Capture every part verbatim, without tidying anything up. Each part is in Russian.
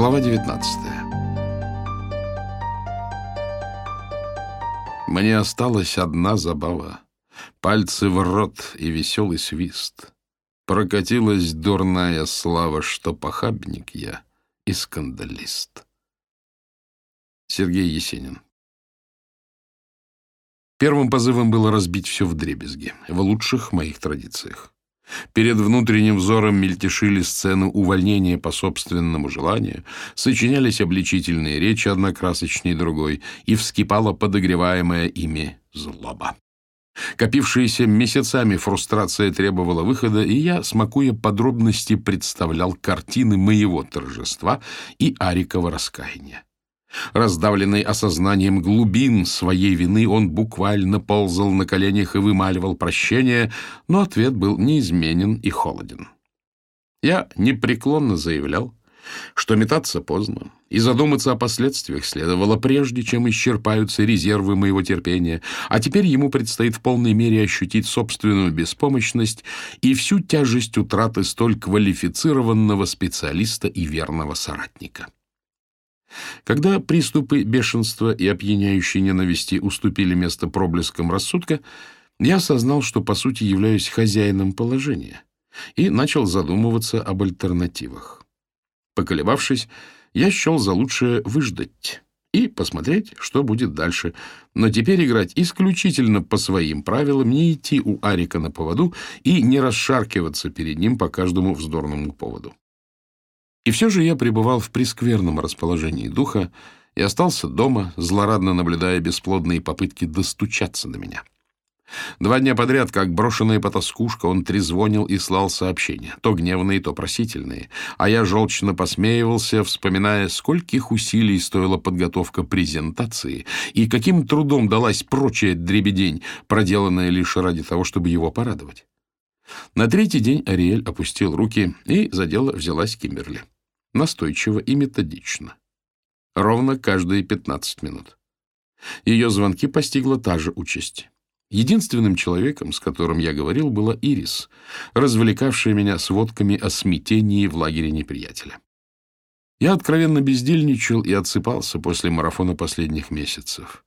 Глава девятнадцатая. Мне осталась одна забава. Пальцы в рот и веселый свист. Прокатилась дурная слава, что похабник я и скандалист. Сергей Есенин. Первым позывом было разбить все вдребезги, в лучших моих традициях. Перед внутренним взором мельтешили сцены увольнения по собственному желанию, сочинялись обличительные речи, одна красочней другой, и вскипала подогреваемая ими злоба. Копившаяся месяцами фрустрация требовала выхода, и я, смакуя подробности, представлял картины моего торжества и Арикова раскаяния. Раздавленный осознанием глубин своей вины, он буквально ползал на коленях и вымаливал прощение, но ответ был неизменен и холоден. Я непреклонно заявлял, что метаться поздно, и задуматься о последствиях следовало прежде, чем исчерпаются резервы моего терпения, а теперь ему предстоит в полной мере ощутить собственную беспомощность и всю тяжесть утраты столь квалифицированного специалиста и верного соратника. Когда приступы бешенства и опьяняющей ненависти уступили место проблескам рассудка, я осознал, что, по сути, являюсь хозяином положения, и начал задумываться об альтернативах. Поколебавшись, я счел за лучшее выждать и посмотреть, что будет дальше, но теперь играть исключительно по своим правилам, не идти у Арика на поводу и не расшаркиваться перед ним по каждому вздорному поводу. И все же я пребывал в прескверном расположении духа и остался дома, злорадно наблюдая бесплодные попытки достучаться до меня. Два дня подряд, как брошенная потаскушка, он трезвонил и слал сообщения, то гневные, то просительные, а я желчно посмеивался, вспоминая, скольких усилий стоила подготовка презентации и каким трудом далась прочая дребедень, проделанная лишь ради того, чтобы его порадовать. На третий день Ариэль опустил руки, и за дело взялась Кимберли. Настойчиво и методично. Ровно каждые пятнадцать минут. Ее звонки постигла та же участь. Единственным человеком, с которым я говорил, была Ирис, развлекавшая меня сводками о смятении в лагере неприятеля. Я откровенно бездельничал и отсыпался после марафона последних месяцев.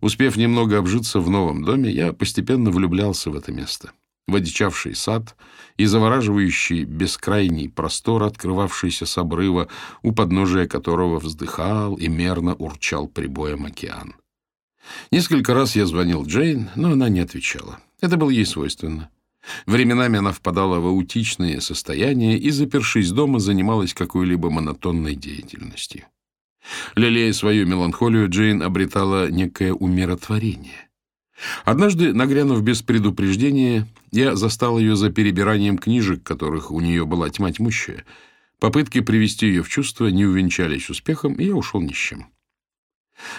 Успев немного обжиться в новом доме, я постепенно влюблялся в это место. В одичавший сад и завораживающий бескрайний простор, открывавшийся с обрыва, у подножия которого вздыхал и мерно урчал прибоем океан. Несколько раз я звонил Джейн, но она не отвечала. Это было ей свойственно. Временами она впадала в аутичные состояния и, запершись дома, занималась какой-либо монотонной деятельностью. Лелея свою меланхолию, Джейн обретала некое умиротворение. Однажды, нагрянув без предупреждения, я застал ее за перебиранием книжек, которых у нее была тьма тьмущая. Попытки привести ее в чувство не увенчались успехом, и я ушел ни с чем.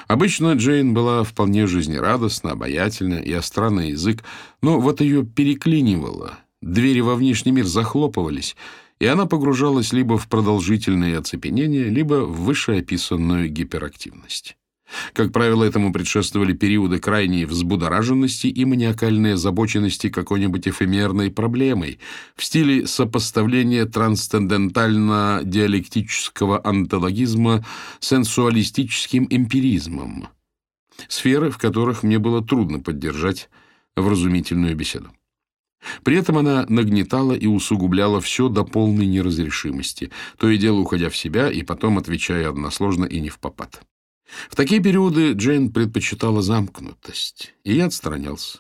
Обычно Джейн была вполне жизнерадостна, обаятельна и остра на язык, но вот ее переклинивало, двери во внешний мир захлопывались, и она погружалась либо в продолжительное оцепенение, либо в вышеописанную гиперактивность. Как правило, этому предшествовали периоды крайней взбудораженности и маниакальной озабоченности какой-нибудь эфемерной проблемой в стиле сопоставления трансцендентально-диалектического онтологизма с сенсуалистическим эмпиризмом, сферы, в которых мне было трудно поддержать вразумительную беседу. При этом она нагнетала и усугубляла все до полной неразрешимости, то и дело уходя в себя и потом отвечая односложно и невпопад. В такие периоды Джейн предпочитала замкнутость, и я отстранялся,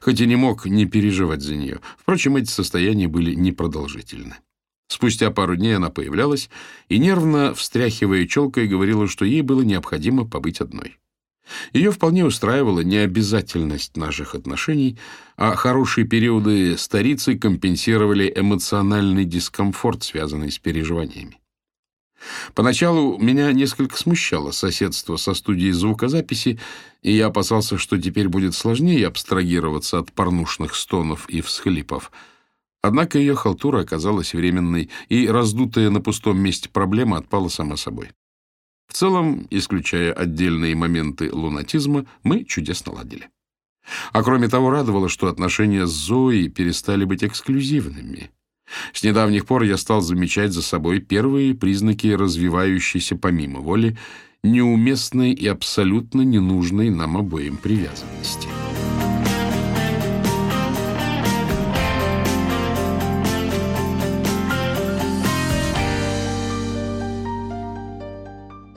хоть и не мог не переживать за нее. Впрочем, эти состояния были непродолжительны. Спустя пару дней она появлялась и, нервно встряхивая челкой, говорила, что ей было необходимо побыть одной. Ее вполне устраивала необязательность наших отношений, а хорошие периоды старицы компенсировали эмоциональный дискомфорт, связанный с переживаниями. Поначалу меня несколько смущало соседство со студией звукозаписи, и я опасался, что теперь будет сложнее абстрагироваться от порнушных стонов и всхлипов. Однако ее халтура оказалась временной, и раздутая на пустом месте проблема отпала сама собой. В целом, исключая отдельные моменты лунатизма, мы чудесно ладили. А кроме того, радовало, что отношения с Зоей перестали быть эксклюзивными. С недавних пор я стал замечать за собой первые признаки развивающейся помимо воли неуместной и абсолютно ненужной нам обоим привязанности.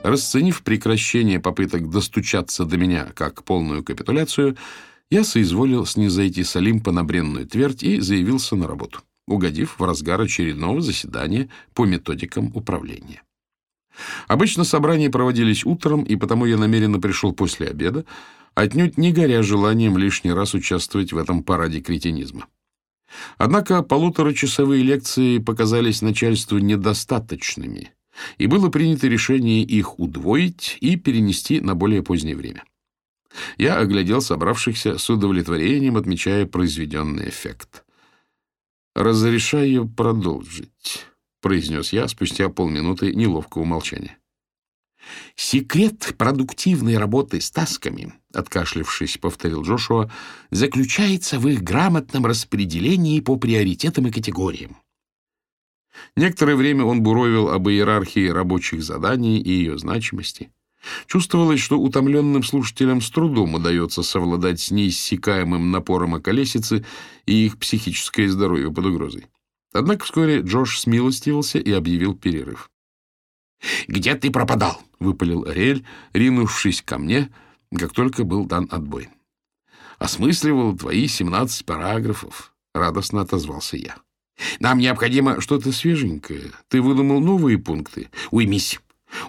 Расценив прекращение попыток достучаться до меня как полную капитуляцию, я соизволил снизойти с Олимпа на бренную твердь и заявился на работу, угодив в разгар очередного заседания по методикам управления. Обычно собрания проводились утром, и потому я намеренно пришел после обеда, отнюдь не горя желанием лишний раз участвовать в этом параде кретинизма. Однако полуторачасовые лекции показались начальству недостаточными, и было принято решение их удвоить и перенести на более позднее время. Я оглядел собравшихся с удовлетворением, отмечая произведенный эффект. «Разрешаю продолжить», — произнес я спустя полминуты неловкого молчания. «Секрет продуктивной работы с тасками», — откашлявшись, повторил Джошуа, «заключается в их грамотном распределении по приоритетам и категориям». Некоторое время он буровил об иерархии рабочих заданий и ее значимости. Чувствовалось, что утомленным слушателям с трудом удается совладать с неиссякаемым напором околесицы и их психическое здоровье под угрозой. Однако вскоре Джош смилостивился и объявил перерыв. «Где ты пропадал?» — выпалил Ариэль, ринувшись ко мне, как только был дан отбой. «Осмысливал твои семнадцать параграфов», — радостно отозвался я. «Нам необходимо что-то свеженькое. Ты выдумал новые пункты. Уймись.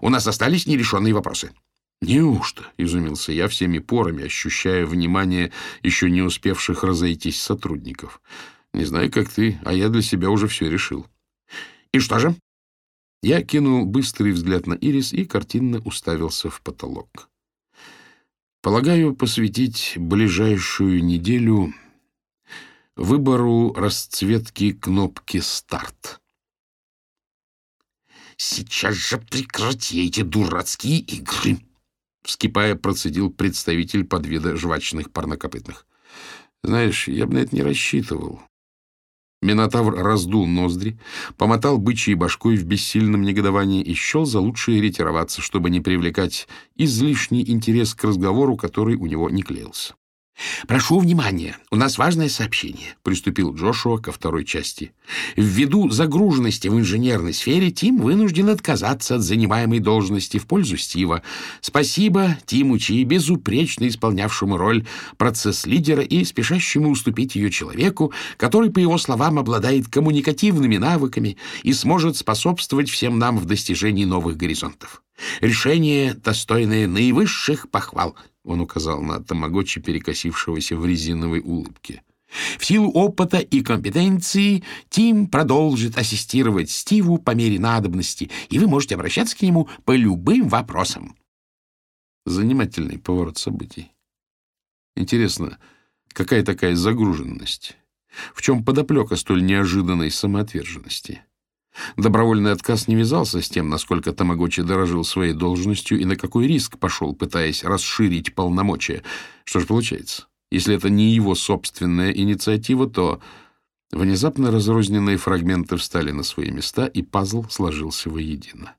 У нас остались нерешенные вопросы». «Неужто?» — изумился я всеми порами, ощущая внимание еще не успевших разойтись сотрудников. «Не знаю, как ты, а я для себя уже все решил». «И что же?» Я кинул быстрый взгляд на Ирис и картинно уставился в потолок. «Полагаю, посвятить ближайшую неделю выбору расцветки кнопки «Старт». «Сейчас же прекрати эти дурацкие игры!» — вскипая, процедил представитель подвида жвачных парнокопытных. «Знаешь, я бы на это не рассчитывал». Минотавр раздул ноздри, помотал бычьей башкой в бессильном негодовании и счел за лучшее ретироваться, чтобы не привлекать излишний интерес к разговору, который у него не клеился. «Прошу внимания, у нас важное сообщение», — приступил Джошуа ко второй части. «Ввиду загруженности в инженерной сфере Тим вынужден отказаться от занимаемой должности в пользу Стива. Спасибо Тиму Чи, безупречно исполнявшему роль процесс-лидера и спешащему уступить ее человеку, который, по его словам, обладает коммуникативными навыками и сможет способствовать всем нам в достижении новых горизонтов. Решение, достойное наивысших похвал», — он указал на тамагочи, перекосившегося в резиновой улыбке. «В силу опыта и компетенции Тим продолжит ассистировать Стиву по мере надобности, и вы можете обращаться к нему по любым вопросам». Занимательный поворот событий. Интересно, какая такая загруженность? В чем подоплека столь неожиданной самоотверженности? Добровольный отказ не вязался с тем, насколько тамагочи дорожил своей должностью и на какой риск пошел, пытаясь расширить полномочия. Что же получается? Если это не его собственная инициатива, то внезапно разрозненные фрагменты встали на свои места, и пазл сложился воедино.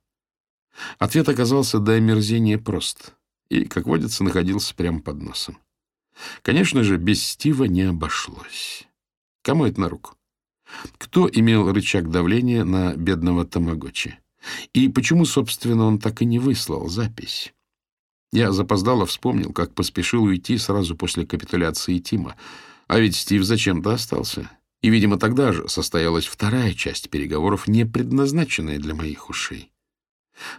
Ответ оказался до омерзения прост и, как водится, находился прямо под носом. Конечно же, без Стива не обошлось. Кому это на руку? Кто имел рычаг давления на бедного тамагочи? И почему, собственно, он так и не выслал запись? Я запоздало вспомнил, как поспешил уйти сразу после капитуляции Тима. А ведь Стив зачем-то остался. И, видимо, тогда же состоялась вторая часть переговоров, не предназначенная для моих ушей.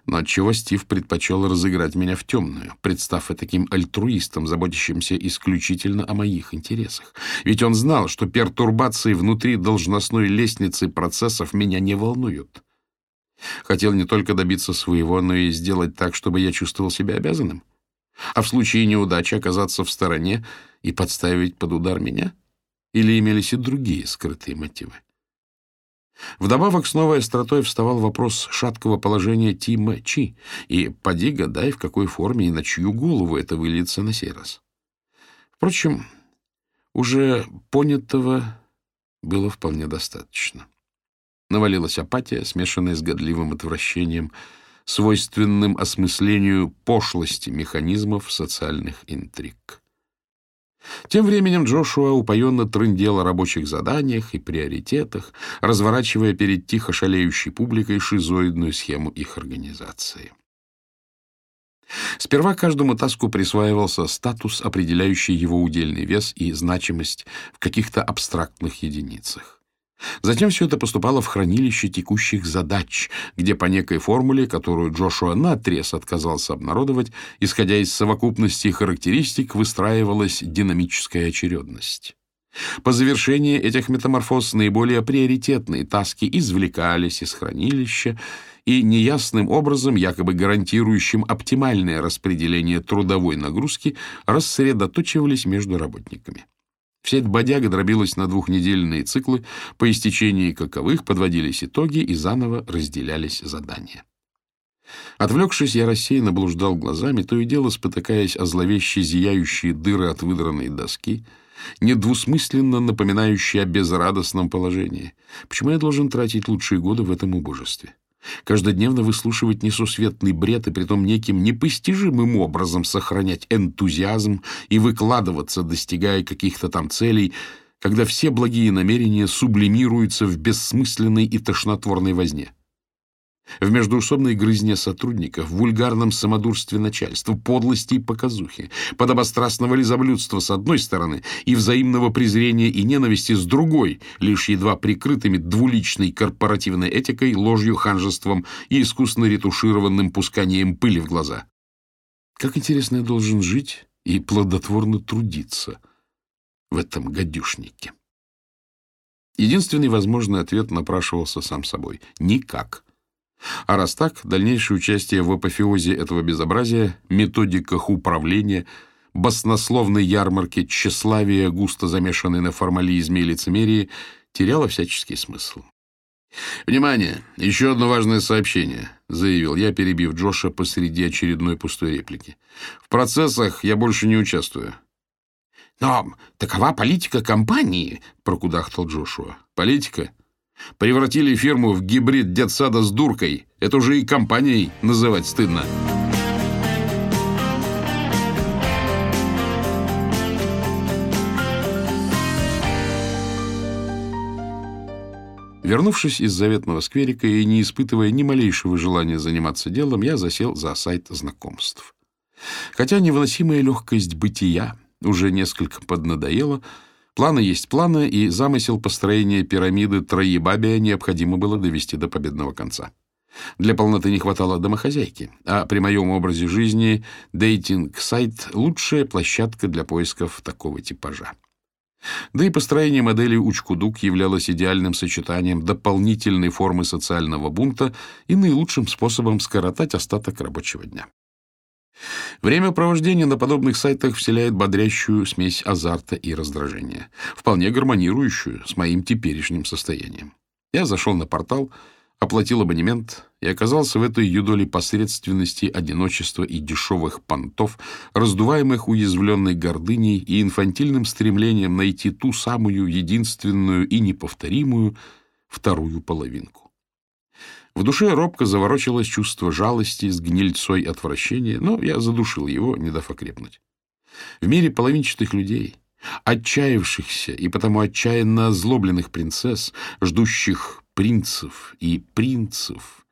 Но отчего Стив предпочел разыграть меня в темную, представив таким альтруистом, заботящимся исключительно о моих интересах? Ведь он знал, что пертурбации внутри должностной лестницы процессов меня не волнуют. Хотел не только добиться своего, но и сделать так, чтобы я чувствовал себя обязанным. А в случае неудачи оказаться в стороне и подставить под удар меня? Или имелись и другие скрытые мотивы? Вдобавок с новой остротой вставал вопрос шаткого положения Тима Чи, и поди гадай, в какой форме и на чью голову это выльется на сей раз. Впрочем, уже понятого было вполне достаточно. Навалилась апатия, смешанная с годливым отвращением, свойственным осмыслению пошлости механизмов социальных интриг. Тем временем Джошуа упоенно трындел о рабочих заданиях и приоритетах, разворачивая перед тихо шалеющей публикой шизоидную схему их организации. Сперва каждому таску присваивался статус, определяющий его удельный вес и значимость в каких-то абстрактных единицах. Затем все это поступало в хранилище текущих задач, где по некой формуле, которую Джошуа наотрез отказался обнародовать, исходя из совокупности характеристик, выстраивалась динамическая очередность. По завершении этих метаморфоз наиболее приоритетные таски извлекались из хранилища и неясным образом, якобы гарантирующим оптимальное распределение трудовой нагрузки, рассредоточивались между работниками. Вся эта бодяга дробилась на двухнедельные циклы, по истечении каковых подводились итоги и заново разделялись задания. Отвлекшись, я рассеянно блуждал глазами, то и дело спотыкаясь о зловеще зияющие дыры от выдранной доски, недвусмысленно напоминающие о безрадостном положении. Почему я должен тратить лучшие годы в этом убожестве? Каждодневно выслушивать несусветный бред и притом неким непостижимым образом сохранять энтузиазм и выкладываться, достигая каких-то там целей, когда все благие намерения сублимируются в бессмысленной и тошнотворной возне. В междоусобной грызне сотрудников, в вульгарном самодурстве начальства, подлости и показухи, подобострастного лизоблюдства с одной стороны и взаимного презрения и ненависти с другой, лишь едва прикрытыми двуличной корпоративной этикой, ложью, ханжеством и искусно ретушированным пусканием пыли в глаза. Как интересно я должен жить и плодотворно трудиться в этом гадюшнике. Единственный возможный ответ напрашивался сам собой. Никак. А раз так, дальнейшее участие в апофеозе этого безобразия, методиках управления, баснословной ярмарке тщеславия, густо замешанной на формализме и лицемерии, теряло всяческий смысл. «Внимание! Еще одно важное сообщение», — заявил я, перебив Джоша посреди очередной пустой реплики. «В процессах я больше не участвую». «Но такова политика компании», — прокудахтал Джошуа. «Политика? Превратили фирму в гибрид детсада с дуркой. Это уже и компанией называть стыдно». Вернувшись из заветного скверика и не испытывая ни малейшего желания заниматься делом, я засел за сайт знакомств. Хотя невыносимая легкость бытия уже несколько поднадоела, планы есть планы, и замысел построения пирамиды Троебабия необходимо было довести до победного конца. Для полноты не хватало домохозяйки, а при моем образе жизни дейтинг-сайт — лучшая площадка для поисков такого типажа. Да и построение модели «Учкудук» являлось идеальным сочетанием дополнительной формы социального бунта и наилучшим способом скоротать остаток рабочего дня. Времяпровождение на подобных сайтах вселяет бодрящую смесь азарта и раздражения, вполне гармонирующую с моим теперешним состоянием. Я зашел на портал, оплатил абонемент и оказался в этой юдоле посредственности, одиночества и дешевых понтов, раздуваемых уязвленной гордыней и инфантильным стремлением найти ту самую единственную и неповторимую вторую половинку. В душе робко заворочилось чувство жалости с гнильцой отвращения, но я задушил его, не дав окрепнуть. В мире половинчатых людей, отчаявшихся и потому отчаянно озлобленных принцесс, ждущих принцев и принцев,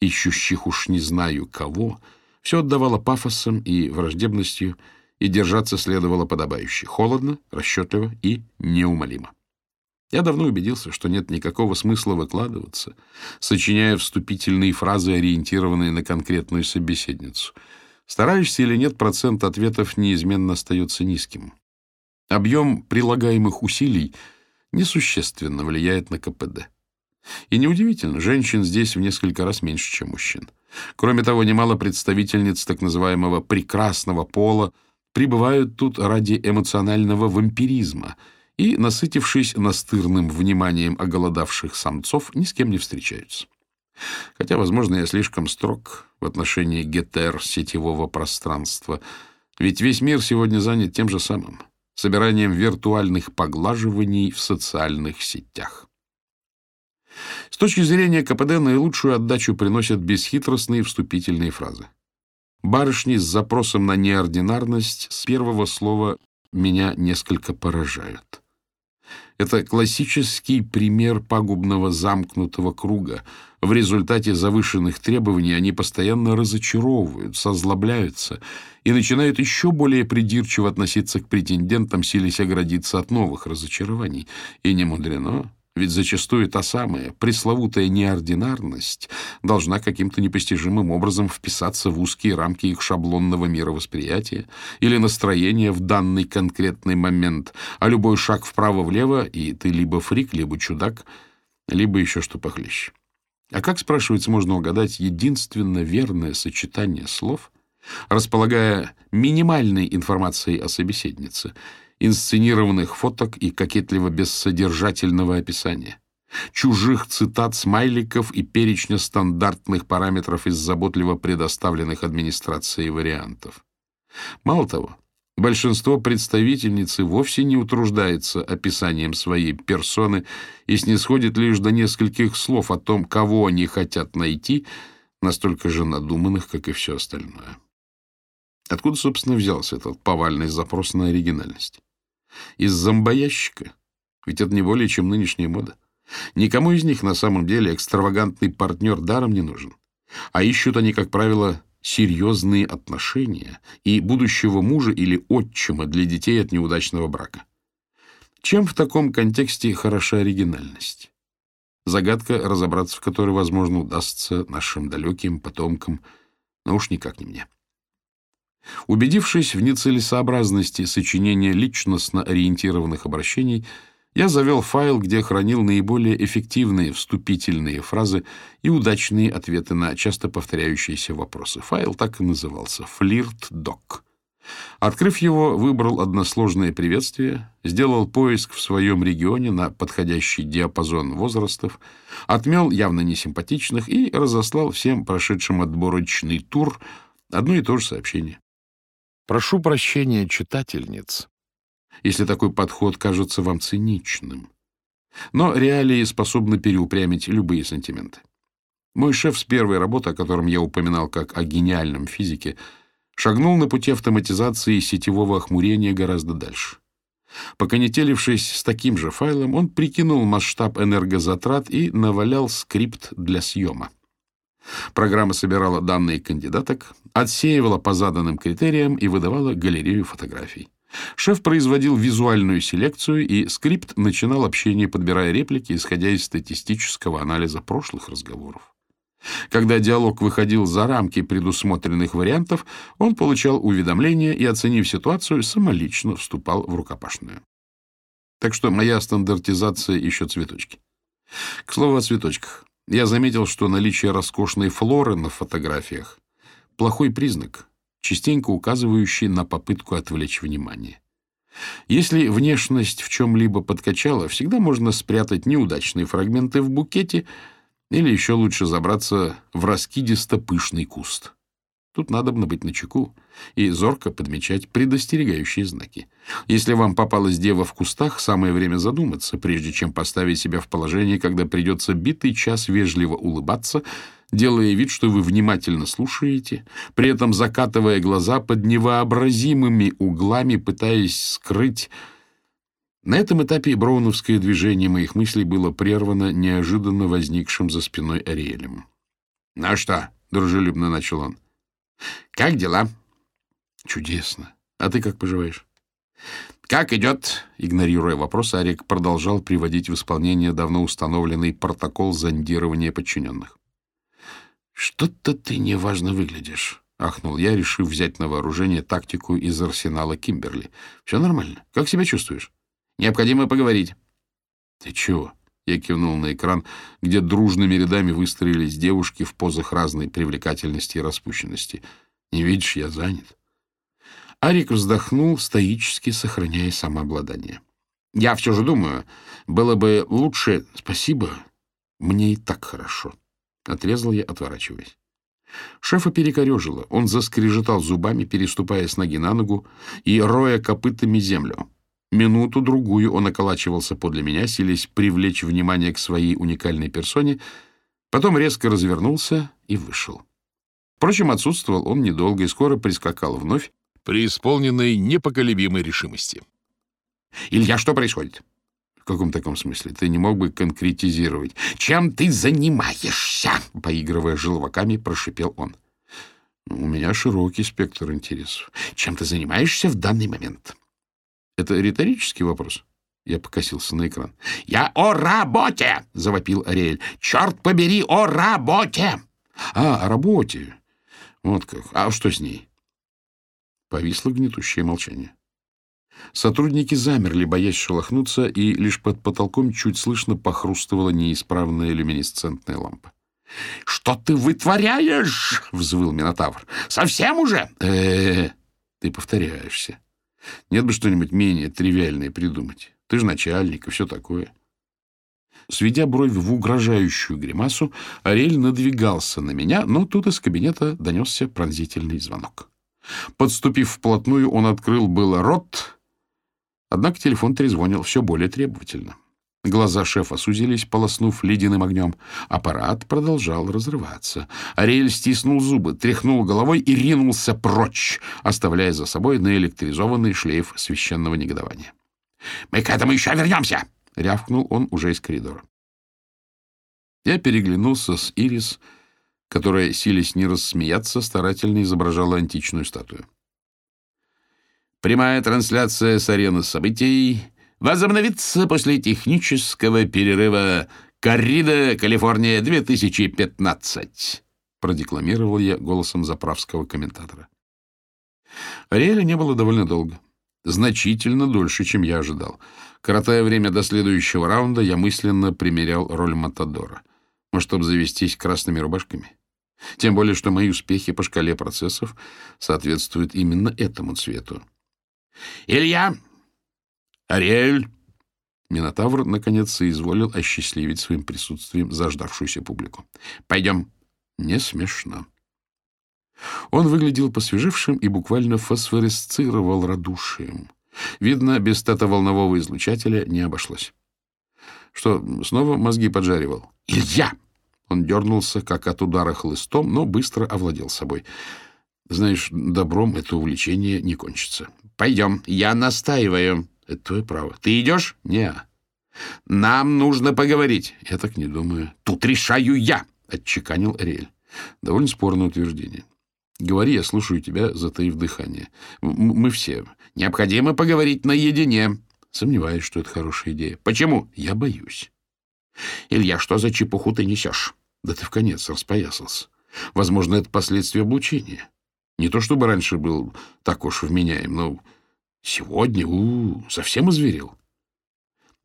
ищущих уж не знаю кого, все отдавало пафосом и враждебностью, и держаться следовало подобающе, холодно, расчетливо и неумолимо. Я давно убедился, что нет никакого смысла выкладываться, сочиняя вступительные фразы, ориентированные на конкретную собеседницу. Стараешься или нет, процент ответов неизменно остается низким. Объем прилагаемых усилий несущественно влияет на ка пэ дэ. И неудивительно, женщин здесь в несколько раз меньше, чем мужчин. Кроме того, немало представительниц так называемого «прекрасного пола» пребывают тут ради эмоционального вампиризма – и, насытившись настырным вниманием оголодавших самцов, ни с кем не встречаются. Хотя, возможно, я слишком строг в отношении гетер сетевого пространства, ведь весь мир сегодня занят тем же самым — собиранием виртуальных поглаживаний в социальных сетях. С точки зрения ка пэ дэ наилучшую отдачу приносят бесхитростные вступительные фразы. Барышни с запросом на неординарность с первого слова меня несколько поражают. Это классический пример пагубного замкнутого круга. В результате завышенных требований они постоянно разочаровывают, созлобляются и начинают еще более придирчиво относиться к претендентам, силясь оградиться от новых разочарований. И не мудрено, ведь зачастую та самая пресловутая неординарность должна каким-то непостижимым образом вписаться в узкие рамки их шаблонного мировосприятия или настроения в данный конкретный момент, а любой шаг вправо-влево, и ты либо фрик, либо чудак, либо еще что похлеще. А как, спрашивается, можно угадать единственно верное сочетание слов, располагая минимальной информацией о собеседнице, инсценированных фоток и кокетливо-бессодержательного описания, чужих цитат, смайликов и перечня стандартных параметров из заботливо предоставленных администрацией вариантов? Мало того, большинство представительниц вовсе не утруждается описанием своей персоны и снисходит лишь до нескольких слов о том, кого они хотят найти, настолько же надуманных, как и все остальное. Откуда, собственно, взялся этот повальный запрос на оригинальность? Из зомбоящика? Ведь это не более чем нынешняя мода. Никому из них на самом деле экстравагантный партнер даром не нужен. А ищут они, как правило, серьезные отношения и будущего мужа или отчима для детей от неудачного брака. Чем в таком контексте хороша оригинальность? Загадка, разобраться в которой, возможно, удастся нашим далеким потомкам, но уж никак не мне. Убедившись в нецелесообразности сочинения личностно ориентированных обращений, я завел файл, где хранил наиболее эффективные вступительные фразы и удачные ответы на часто повторяющиеся вопросы. Файл так и назывался «Флирт-док». Открыв его, выбрал односложное приветствие, сделал поиск в своем регионе на подходящий диапазон возрастов, отмел явно несимпатичных и разослал всем прошедшим отборочный тур одно и то же сообщение. Прошу прощения, читательниц, если такой подход кажется вам циничным. Но реалии способны переупрямить любые сантименты. Мой шеф с первой работы, о котором я упоминал как о гениальном физике, шагнул на пути автоматизации и сетевого охмурения гораздо дальше. Поконетелившись с таким же файлом, он прикинул масштаб энергозатрат и навалял скрипт для съема. Программа собирала данные кандидаток, отсеивала по заданным критериям и выдавала галерею фотографий. Шеф производил визуальную селекцию, и скрипт начинал общение, подбирая реплики, исходя из статистического анализа прошлых разговоров. Когда диалог выходил за рамки предусмотренных вариантов, он получал уведомление и, оценив ситуацию, самолично вступал в рукопашную. Так что моя стандартизация еще цветочки. К слову о цветочках. Я заметил, что наличие роскошной флоры на фотографиях — плохой признак, частенько указывающий на попытку отвлечь внимание. Если внешность в чем-либо подкачала, всегда можно спрятать неудачные фрагменты в букете или еще лучше забраться в раскидисто-пышный куст. Тут надобно быть начеку и зорко подмечать предостерегающие знаки. Если вам попалась дева в кустах, самое время задуматься, прежде чем поставить себя в положение, когда придется битый час вежливо улыбаться, делая вид, что вы внимательно слушаете, при этом закатывая глаза под невообразимыми углами, пытаясь скрыть. На этом этапе броуновское движение моих мыслей было прервано неожиданно возникшим за спиной Ариэлем. «А что?» — дружелюбно начал он. «Как дела?» «Чудесно. А ты как поживаешь?» «Как идет?» Игнорируя вопрос, Арик продолжал приводить в исполнение давно установленный протокол зондирования подчиненных. «Что-то ты неважно выглядишь», — ахнул я, решив взять на вооружение тактику из арсенала Кимберли. «Все нормально. Как себя чувствуешь?» «Необходимо поговорить». «Ты чего?» Я кивнул на экран, где дружными рядами выстроились девушки в позах разной привлекательности и распущенности. «Не видишь, я занят». Арик вздохнул, стоически сохраняя самообладание. «Я все же думаю, было бы лучше...» «Спасибо, мне и так хорошо», — отрезал я, отворачиваясь. Шефа перекорежило. Он заскрежетал зубами, переступая с ноги на ногу и роя копытами землю. Минуту-другую он околачивался подле меня, силясь привлечь внимание к своей уникальной персоне, потом резко развернулся и вышел. Впрочем, отсутствовал он недолго и скоро прискакал вновь, преисполненный непоколебимой решимости. «Илья, что происходит?» «В каком таком смысле? Ты не мог бы конкретизировать?» «Чем ты занимаешься?» — поигрывая желваками, прошипел он. «У меня широкий спектр интересов». «Чем ты занимаешься в данный момент?» «Это риторический вопрос?» Я покосился на экран. «Я о работе!» — завопил Ариэль. «Черт побери, о работе!» «А, о работе! Вот как! А что с ней?» Повисло гнетущее молчание. Сотрудники замерли, боясь шелохнуться, и лишь под потолком чуть слышно похрустывала неисправная люминесцентная лампа. «Что ты вытворяешь?» — взвыл Минотавр. «Совсем уже?» «Э-э-э, ты повторяешься. Нет бы что-нибудь менее тривиальное придумать. Ты же начальник и все такое». Сведя бровь в угрожающую гримасу, Ариэль надвигался на меня, но тут из кабинета донесся пронзительный звонок. Подступив вплотную, он открыл было рот, однако телефон трезвонил все более требовательно. Глаза шефа сузились, полоснув ледяным огнем. Аппарат продолжал разрываться. Ариэль стиснул зубы, тряхнул головой и ринулся прочь, оставляя за собой наэлектризованный шлейф священного негодования. «Мы к этому еще вернемся!» — рявкнул он уже из коридора. Я переглянулся с Ирис, которая, силясь не рассмеяться, старательно изображала античную статую. «Прямая трансляция с арены событий возобновится после технического перерыва. Коррида, Калифорния, две тысячи пятнадцать», — продекламировал я голосом заправского комментатора. Ариэля не было довольно долго. Значительно дольше, чем я ожидал. Коротая время до следующего раунда, я мысленно примерял роль Матадора. Может, обзавестись красными рубашками? Тем более, что мои успехи по шкале процессов соответствуют именно этому цвету. «Илья! Ариэль!» Минотавр, наконец, соизволил осчастливить своим присутствием заждавшуюся публику. «Пойдем!» «Не смешно». Он выглядел посвежевшим и буквально фосфоресцировал радушием. Видно, без тета-волнового излучателя не обошлось. Что, снова мозги поджаривал? «Илья!» Он дернулся, как от удара хлыстом, но быстро овладел собой. «Знаешь, добром это увлечение не кончится». «Пойдем, я настаиваю». «Это твое право». «Ты идешь?» «Не-а». «Нам нужно поговорить». «Я так не думаю». «Тут решаю я», — отчеканил Ариэль. Довольно спорное утверждение. «Говори, я слушаю тебя, затаив дыхание. Мы все. Необходимо поговорить наедине». «Сомневаюсь, что это хорошая идея». «Почему?» «Я боюсь». «Илья, что за чепуху ты несешь?» «Да ты вконец распоясался. Возможно, это последствия облучения. Не то чтобы раньше был так уж вменяем, но сегодня у-у, совсем озверел».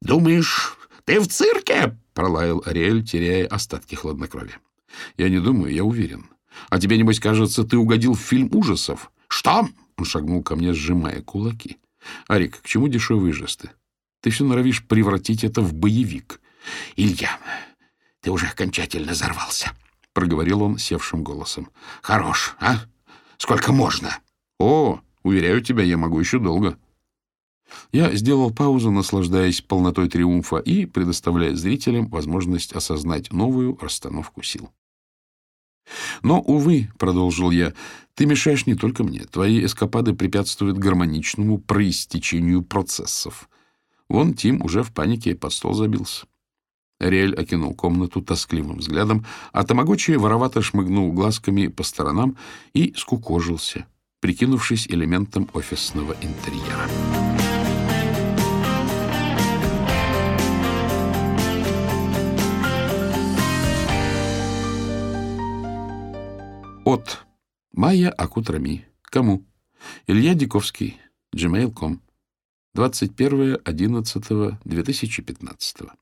«Думаешь, ты в цирке?» — пролаял Ариэль, теряя остатки хладнокровия. «Я не думаю, я уверен. А тебе, небось, кажется, ты угодил в фильм ужасов». «Что?» — он шагнул ко мне, сжимая кулаки. «Арик, к чему дешевые жесты? Ты все норовишь превратить это в боевик». «Илья, ты уже окончательно взорвался», — проговорил он севшим голосом. «Хорош, а? Сколько можно?» «О, уверяю тебя, я могу еще долго». Я сделал паузу, наслаждаясь полнотой триумфа и предоставляя зрителям возможность осознать новую расстановку сил. «Но, увы», — продолжил я, — «ты мешаешь не только мне. Твои эскапады препятствуют гармоничному проистечению процессов. Вон Тим уже в панике под стол забился». Ариэль окинул комнату тоскливым взглядом, а Тамагочи воровато шмыгнул глазками по сторонам и скукожился, прикинувшись элементом офисного интерьера. От Майя Акутрами. Кому? Илья Диковский. джи мейл точка ком. двадцать первое одиннадцатое две тысячи пятнадцатого.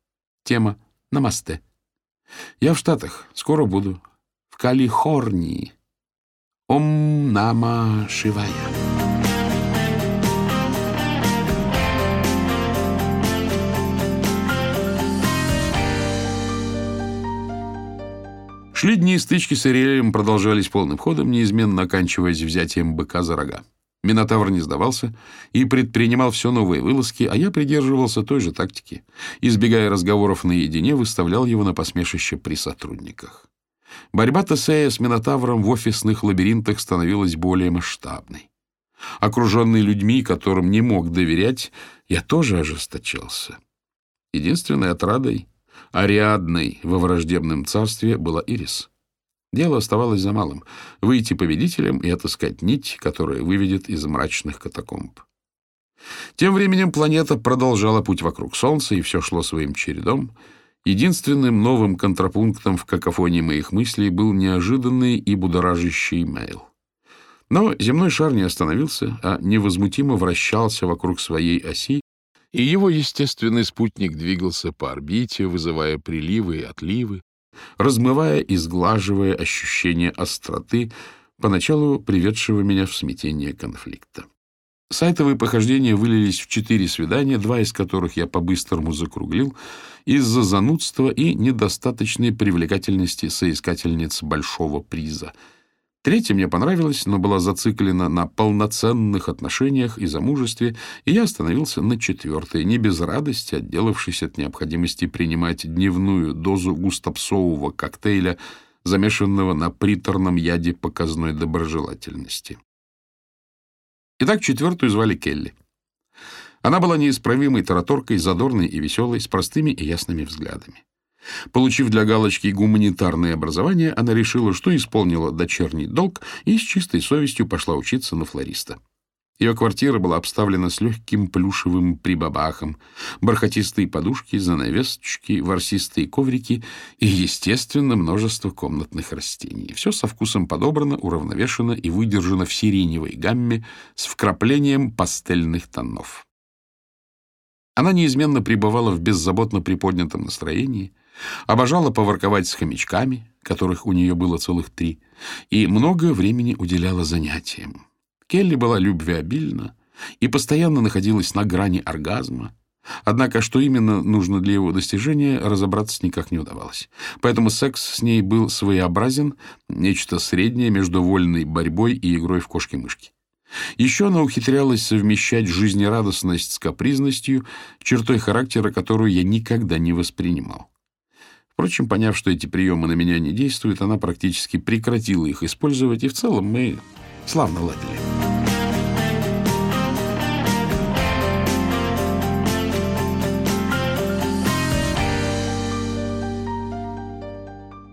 Тема «Намасте». Я в Штатах. Скоро буду. В Калифорнии. Ом Нама Шивая. Шли дни, стычки с Ириэлем продолжались полным ходом, неизменно оканчиваясь взятием быка за рога. Минотавр не сдавался и предпринимал все новые вылазки, а я придерживался той же тактики. Избегая разговоров наедине, выставлял его на посмешище при сотрудниках. Борьба Тесея с Минотавром в офисных лабиринтах становилась более масштабной. Окруженный людьми, которым не мог доверять, я тоже ожесточался. Единственной отрадой, Ариадной во враждебном царстве, была Ирис. Дело оставалось за малым — выйти победителем и отыскать нить, которая выведет из мрачных катакомб. Тем временем планета продолжала путь вокруг Солнца, и все шло своим чередом. Единственным новым контрапунктом в какофонии моих мыслей был неожиданный и будоражащий мейл. Но земной шар не остановился, а невозмутимо вращался вокруг своей оси, и его естественный спутник двигался по орбите, вызывая приливы и отливы, размывая и сглаживая ощущение остроты, поначалу приведшего меня в смятение конфликта. Сайтовые похождения вылились в четыре свидания, два из которых я по-быстрому закруглил из-за занудства и недостаточной привлекательности соискательниц большого приза. Третья мне понравилась, но была зациклена на полноценных отношениях и замужестве, и я остановился на четвертой, не без радости, отделавшись от необходимости принимать дневную дозу густопсового коктейля, замешанного на приторном яде показной доброжелательности. Итак, четвертую звали Келли. Она была неисправимой тараторкой, задорной и веселой, с простыми и ясными взглядами. Получив для галочки гуманитарное образование, она решила, что исполнила дочерний долг и с чистой совестью пошла учиться на флориста. Ее квартира была обставлена с легким плюшевым прибабахом, бархатистые подушки, занавесочки, ворсистые коврики и, естественно, множество комнатных растений. Все со вкусом подобрано, уравновешено и выдержано в сиреневой гамме с вкраплением пастельных тонов. Она неизменно пребывала в беззаботно приподнятом настроении, обожала поворковать с хомячками, которых у нее было целых три, и много времени уделяла занятиям. Келли была любвеобильна и постоянно находилась на грани оргазма, однако что именно нужно для его достижения, разобраться никак не удавалось. Поэтому секс с ней был своеобразен, нечто среднее между вольной борьбой и игрой в кошки-мышки. Еще она ухитрялась совмещать жизнерадостность с капризностью, чертой характера, которую я никогда не воспринимал. Впрочем, поняв, что эти приемы на меня не действуют, она практически прекратила их использовать, и в целом мы славно ладили.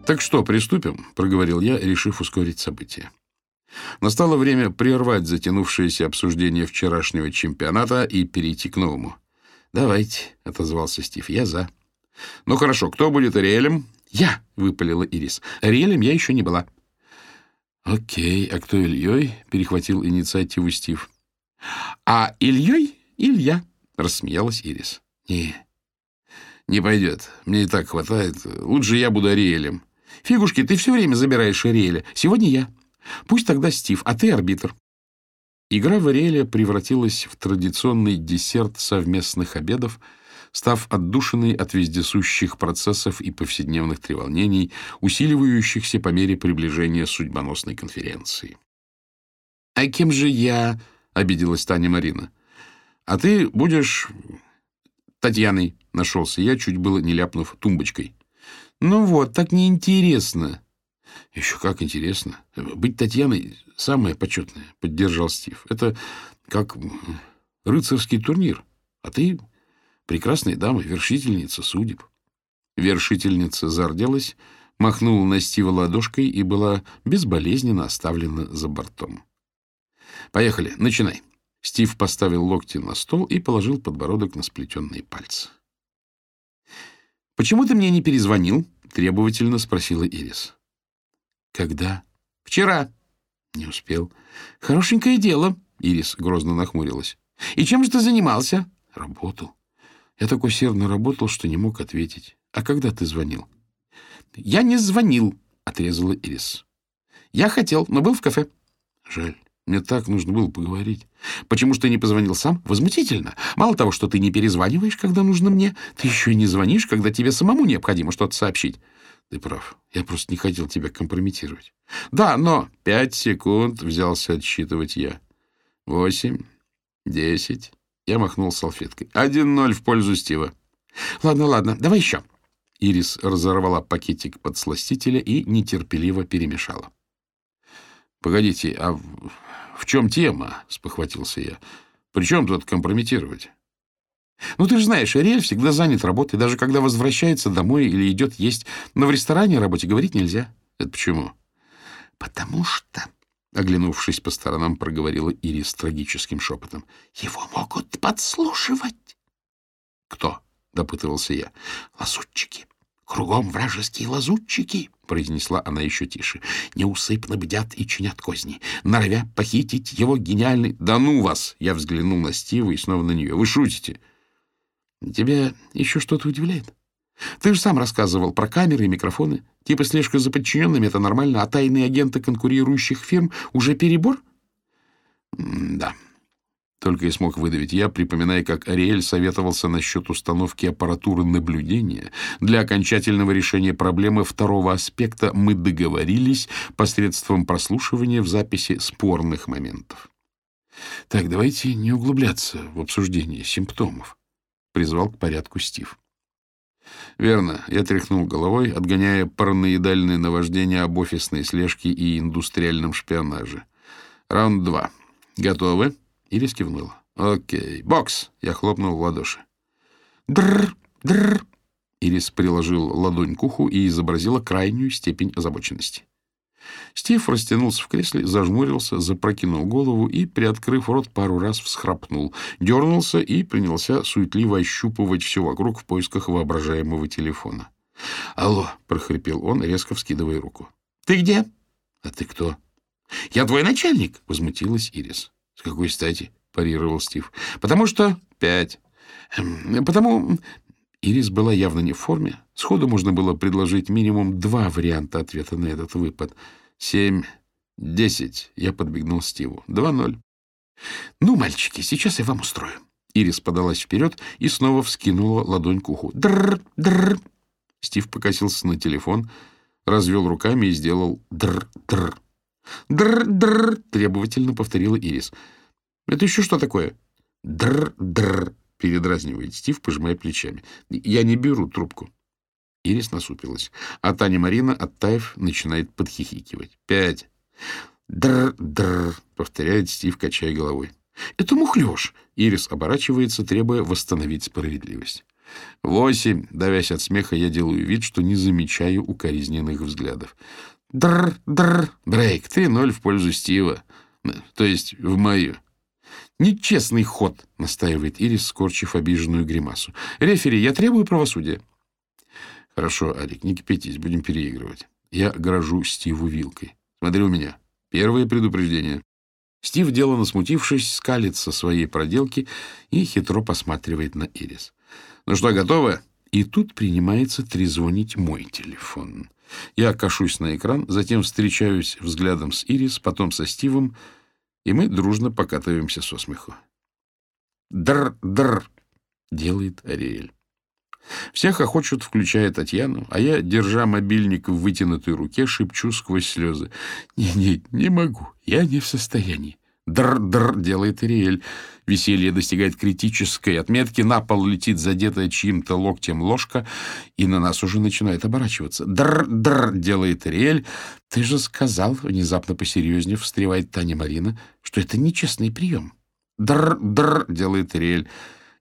«Так что, приступим?» — проговорил я, решив ускорить события. Настало время прервать затянувшееся обсуждение вчерашнего чемпионата и перейти к новому. «Давайте», — отозвался Стив, — «я за». «Ну хорошо, кто будет Ариэлем?» «Я», — выпалила Ирис. «Ариэлем я еще не была». «Окей, а кто Ильей?» — перехватил инициативу Стив. «А Ильей Илья», — рассмеялась Ирис. «Не, не пойдет, мне и так хватает. Лучше я буду Ариэлем». «Фигушки, ты все время забираешь Ариэля. Сегодня я». «Пусть тогда Стив, а ты арбитр». Игра в Ириэля превратилась в традиционный десерт совместных обедов, став отдушиной от вездесущих процессов и повседневных треволнений, усиливающихся по мере приближения судьбоносной конференции. «А кем же я?» — обиделась Таня Марина. «А ты будешь Татьяной», — нашелся я, чуть было не ляпнув тумбочкой. «Ну вот, так неинтересно». «Еще как интересно. Быть Татьяной — самое почетное», — поддержал Стив. «Это как рыцарский турнир. А ты — прекрасная дама, вершительница судеб». Вершительница зарделась, махнула на Стива ладошкой и была безболезненно оставлена за бортом. «Поехали, начинай». Стив поставил локти на стол и положил подбородок на сплетенные пальцы. «Почему ты мне не перезвонил?» — требовательно спросила Ирис. «Когда?» «Вчера». «Не успел». «Хорошенькое дело», — Ирис грозно нахмурилась. «И чем же ты занимался?» «Работал. Я так усердно работал, что не мог ответить. А когда ты звонил?» «Я не звонил», — отрезала Ирис. «Я хотел, но был в кафе». «Жаль. Мне так нужно было поговорить». «Почему ж ты не позвонил сам? Возмутительно. Мало того, что ты не перезваниваешь, когда нужно мне, ты еще и не звонишь, когда тебе самому необходимо что-то сообщить». «Ты прав. Я просто не хотел тебя компрометировать». «Да, но...» «Пять секунд», — взялся отсчитывать я. восемь, десять. Я махнул салфеткой. Один ноль в пользу Стива. Ладно, ладно, давай еще. Ирис разорвала пакетик подсластителя и нетерпеливо перемешала. Погодите, а в, в чем тема? Спохватился я. При чем тут компрометировать? Ну, ты же знаешь, Ариэль всегда занят работой, даже когда возвращается домой или идет есть. Но в ресторане о работе говорить нельзя. Это почему? Потому что, оглянувшись по сторонам, проговорила Ирис трагическим шепотом, его могут подслушивать. Кто? Допытывался я. Лазутчики. Кругом вражеские лазутчики, произнесла она еще тише. Неусыпно бдят и чинят козни, норовя похитить его гениальный... Да ну вас! Я взглянул на Стива и снова на нее. Вы шутите? Тебя еще что-то удивляет? Ты же сам рассказывал про камеры и микрофоны. Типа слежка за подчиненными — это нормально, а тайные агенты конкурирующих фирм уже перебор? М да. Только и смог выдавить я, припоминая, как Ариэль советовался насчет установки аппаратуры наблюдения. Для окончательного решения проблемы второго аспекта мы договорились посредством прослушивания в записи спорных моментов. Так, давайте не углубляться в обсуждение симптомов, призвал к порядку Стив. Верно, я тряхнул головой, отгоняя параноидальные наваждения об офисной слежке и индустриальном шпионаже. Раунд два. Готовы? Ирис кивнула. «Окей, бокс!» Я хлопнул в ладоши. «Дрррр! Дрррр!» Ирис приложил ладонь к уху и изобразила крайнюю степень озабоченности. Стив растянулся в кресле, зажмурился, запрокинул голову и, приоткрыв рот, пару раз всхрапнул, дернулся и принялся суетливо ощупывать все вокруг в поисках воображаемого телефона. «Алло!» — прохрипел он, резко вскидывая руку. «Ты где?» «А ты кто?» «Я твой начальник!» — возмутилась Ирис. — С какой стати? — парировал Стив. — Потому что... — Пять. — Потому... Ирис была явно не в форме. Сходу можно было предложить минимум два варианта ответа на этот выпад. — Семь. Десять. Я подбегнул Стиву. — Два ноль. — Ну, мальчики, сейчас я вам устрою. Ирис подалась вперед и снова вскинула ладонь к уху. — Дрррр! Дрррр! Стив покосился на телефон, развел руками и сделал «дрррр-дрррр». «Др-др-др», — требовательно повторила Ирис. «Это еще что такое?» «Др-др», — передразнивает Стив, пожимая плечами. «Я не беру трубку». Ирис насупилась. А Таня Марина, оттаив, начинает подхихикивать. «Пять». «Др-др», — повторяет Стив, качая головой. «Это мухлёж!» — Ирис оборачивается, требуя восстановить справедливость. «Восемь». Давясь от смеха, я делаю вид, что не замечаю укоризненных взглядов. «Др-др! Брейк! три ноль в пользу Стива. То есть в мою». «Нечестный ход!» — настаивает Ирис, скорчив обиженную гримасу. «Рефери, я требую правосудия». «Хорошо, Алик, не кипятись, будем переигрывать». Я грожу Стиву вилкой. «Смотри у меня. Первое предупреждение». Стив, делано смутившись, скалит со своей проделки и хитро посматривает на Ирис. «Ну что, готовы?» И тут принимается трезвонить мой телефон. Я кашусь на экран, затем встречаюсь взглядом с Ирис, потом со Стивом, и мы дружно покатываемся со смеху. «Др-др!» — делает Ариэль. Всех охочут, включая Татьяну, а я, держа мобильник в вытянутой руке, шепчу сквозь слезы. «Не-не, не могу, я не в состоянии». «Др-др!» — делает Ириэль. Веселье достигает критической отметки. На пол летит задетая чьим-то локтем ложка, и на нас уже начинает оборачиваться. «Др-др!» — делает Ириэль. «Ты же сказал, внезапно посерьезнее встревает Таня Марина, что это нечестный прием». «Др-др!» — делает Ириэль.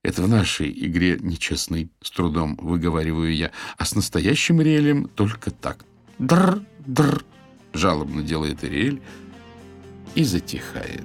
«Это в нашей игре нечестный, с трудом выговариваю я, а с настоящим Ириэлем только так». «Др-др!» — жалобно делает Ириэль. И затихает.